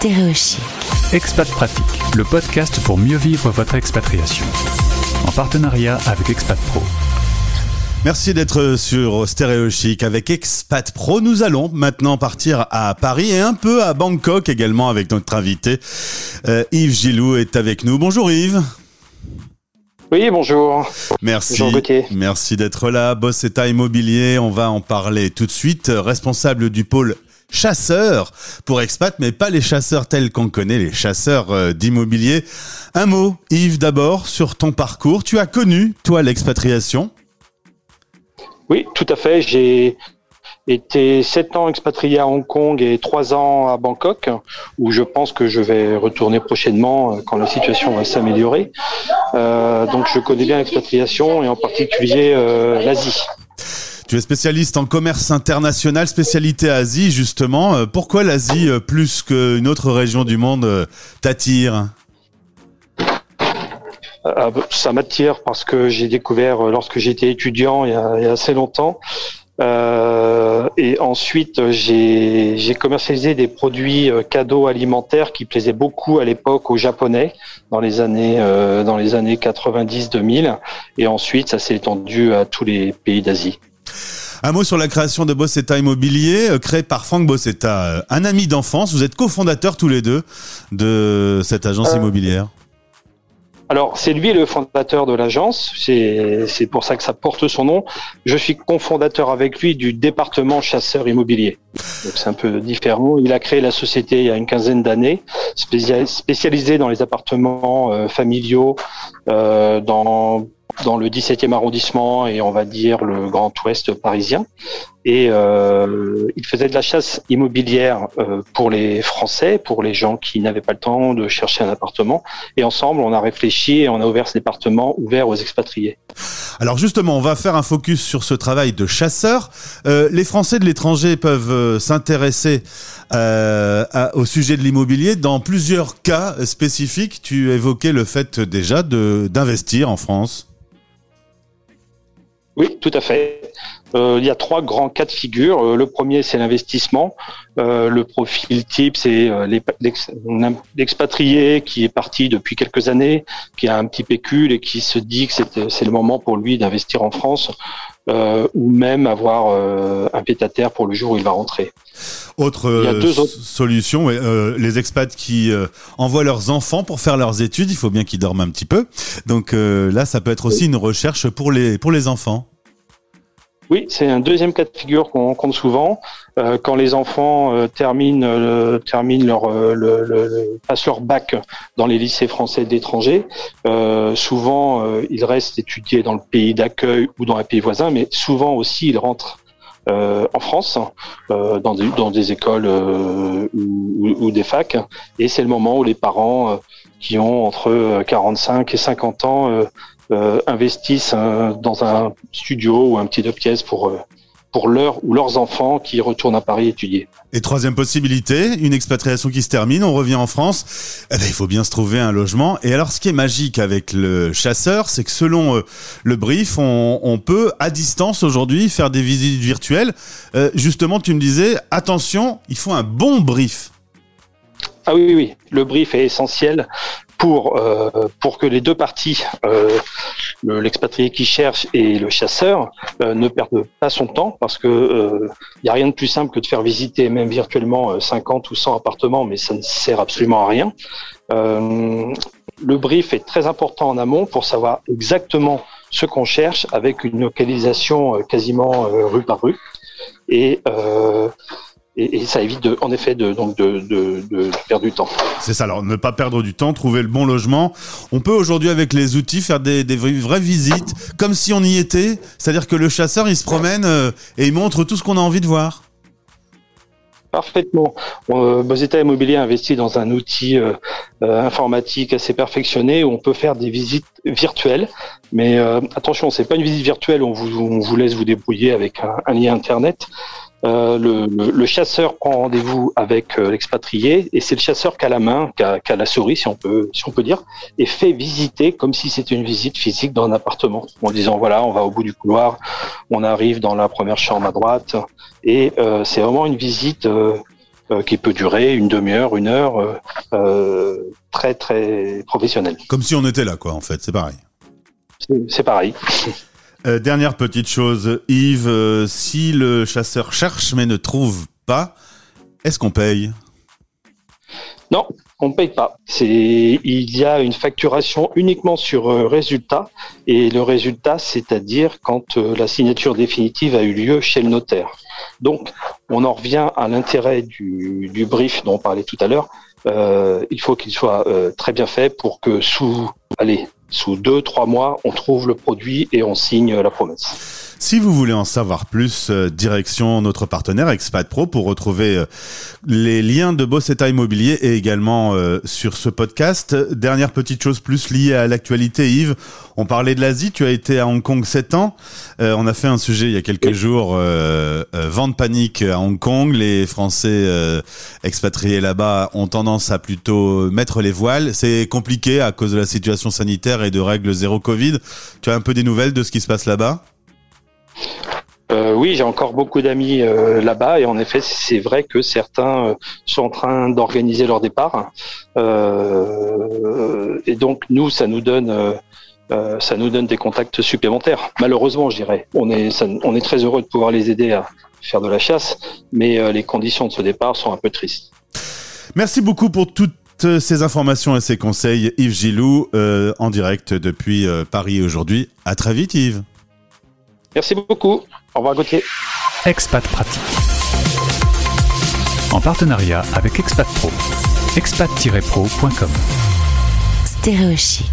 Stéréo Chic. Expat Pratique, le podcast pour mieux vivre votre expatriation. En partenariat avec Expat Pro. Merci d'être sur Stéréo Chic avec Expat Pro. Nous allons maintenant partir à Paris et un peu à Bangkok également avec notre invité. Yves Gilou est avec nous. Bonjour Yves. Oui, bonjour. Merci. Bonjour Gauthier. Merci d'être là. Bosetta Immobilier, on va en parler tout de suite. Responsable du pôle chasseurs pour expats, mais pas les chasseurs tels qu'on connaît, les chasseurs d'immobilier. Un mot, Yves, d'abord, sur ton parcours. Tu as connu, toi, l'expatriation ? Oui, tout à fait. J'ai été 7 ans expatrié à Hong Kong et 3 ans à Bangkok, où je pense que je vais retourner prochainement quand la situation va s'améliorer. Donc je connais bien l'expatriation et en particulier l'Asie. Tu es spécialiste en commerce international, spécialité Asie justement. Pourquoi l'Asie plus qu'une autre région du monde t'attire ? Ça m'attire parce que j'ai découvert lorsque j'étais étudiant il y a assez longtemps. Et ensuite, j'ai commercialisé des produits cadeaux alimentaires qui plaisaient beaucoup à l'époque aux Japonais dans les années 90-2000. Et ensuite, ça s'est étendu à tous les pays d'Asie. Un mot sur la création de Bosetta Immobilier, créée par Franck Bosetta, un ami d'enfance. Vous êtes cofondateurs tous les deux de cette agence immobilière. Alors, c'est lui le fondateur de l'agence, c'est pour ça que ça porte son nom. Je suis cofondateur avec lui du département chasseurs immobiliers. Donc, c'est un peu différent. Il a créé la société il y a une quinzaine d'années, spécialisée dans les appartements familiaux, dans le 17e arrondissement et on va dire le Grand Ouest parisien. Et il faisait de la chasse immobilière pour les Français, pour les gens qui n'avaient pas le temps de chercher un appartement. Et ensemble, on a réfléchi et on a ouvert ce département ouvert aux expatriés. Alors justement, on va faire un focus sur ce travail de chasseur. Les Français de l'étranger peuvent s'intéresser au sujet de l'immobilier dans plusieurs cas spécifiques. Tu évoquais le fait déjà d'investir en France. Oui, tout à fait. Il y a 3 grands cas de figure. Le premier, c'est l'investissement. Le profil type, c'est l'expatrié qui est parti depuis quelques années, qui a un petit pécule et qui se dit que c'est le moment pour lui d'investir en France ou même avoir un pied-à-terre pour le jour où il va rentrer. Il y a 2 autres solutions. Les expats qui envoient leurs enfants pour faire leurs études, il faut bien qu'ils dorment un petit peu. Donc là, ça peut être aussi une recherche pour les enfants. Oui, c'est un deuxième cas de figure qu'on rencontre souvent. Quand les enfants passent leur bac dans les lycées français d'étranger, souvent ils restent étudier dans le pays d'accueil ou dans un pays voisin, mais souvent aussi ils rentrent en France, dans des écoles ou des facs. Et c'est le moment où les parents qui ont entre 45 et 50 ans investissent dans un studio ou un petit 2 pièces pour leur ou leurs enfants qui retournent à Paris étudier. Et 3e possibilité, une expatriation qui se termine, on revient en France, il faut bien se trouver un logement. Et alors ce qui est magique avec le chasseur, c'est que selon le brief, on peut à distance aujourd'hui faire des visites virtuelles. Justement, tu me disais, attention, il faut un bon brief. Ah oui, le brief est essentiel pour que les 2 parties, l'expatrié qui cherche et le chasseur, ne perdent pas son temps, parce que il n'y a rien de plus simple que de faire visiter, même virtuellement, 50 ou 100 appartements, mais ça ne sert absolument à rien. Le brief est très important en amont pour savoir exactement ce qu'on cherche, avec une localisation quasiment rue par rue. Et ça évite de perdre du temps. C'est ça, alors ne pas perdre du temps, trouver le bon logement. On peut aujourd'hui avec les outils faire des vraies visites, comme si on y était. C'est-à-dire que le chasseur, il se promène et il montre tout ce qu'on a envie de voir. Parfaitement. Bosetta Immobilier investit dans un outil informatique assez perfectionné où on peut faire des visites virtuelles. Mais attention, c'est pas une visite virtuelle, on vous laisse vous débrouiller avec un lien internet. Le chasseur prend rendez-vous avec l'expatrié et c'est le chasseur qui a la main, qui a la souris si on peut dire, et fait visiter comme si c'était une visite physique dans un appartement en disant voilà, on va au bout du couloir, on arrive dans la première chambre à droite et c'est vraiment une visite qui peut durer une demi-heure, une heure, très très professionnel. Comme si on était là, quoi, en fait, c'est pareil. C'est pareil. Dernière petite chose, Yves, si le chasseur cherche mais ne trouve pas, est-ce qu'on paye ? Non, on ne paye pas. Il y a une facturation uniquement sur résultat, et le résultat, c'est-à-dire quand la signature définitive a eu lieu chez le notaire. Donc, on en revient à l'intérêt du brief dont on parlait tout à l'heure. Il faut qu'il soit très bien fait pour que sous 2-3 mois, on trouve le produit et on signe la promesse. Si vous voulez en savoir plus, direction notre partenaire Expat Pro pour retrouver les liens de Bosetta Immobilier et également sur ce podcast. Dernière petite chose plus liée à l'actualité, Yves. On parlait de l'Asie, tu as été à Hong Kong 7 ans. On a fait un sujet il y a quelques jours, vente panique à Hong Kong. Les Français expatriés là-bas ont tendance à plutôt mettre les voiles. C'est compliqué à cause de la situation sanitaire et de règles zéro Covid. Tu as un peu des nouvelles de ce qui se passe là-bas ? Oui, j'ai encore beaucoup d'amis là-bas, et en effet, c'est vrai que certains sont en train d'organiser leur départ. Et donc, nous, ça nous donne des contacts supplémentaires. Malheureusement, je dirais, on est très heureux de pouvoir les aider à faire de la chasse, mais les conditions de ce départ sont un peu tristes. Merci beaucoup pour toutes ces informations et ces conseils, Yves Gilou, en direct depuis Paris aujourd'hui. À très vite, Yves. Merci beaucoup. Au revoir, Gauthier. Expat Pratique. En partenariat avec Expat Pro. Expat-pro.com. Stéréo Chic.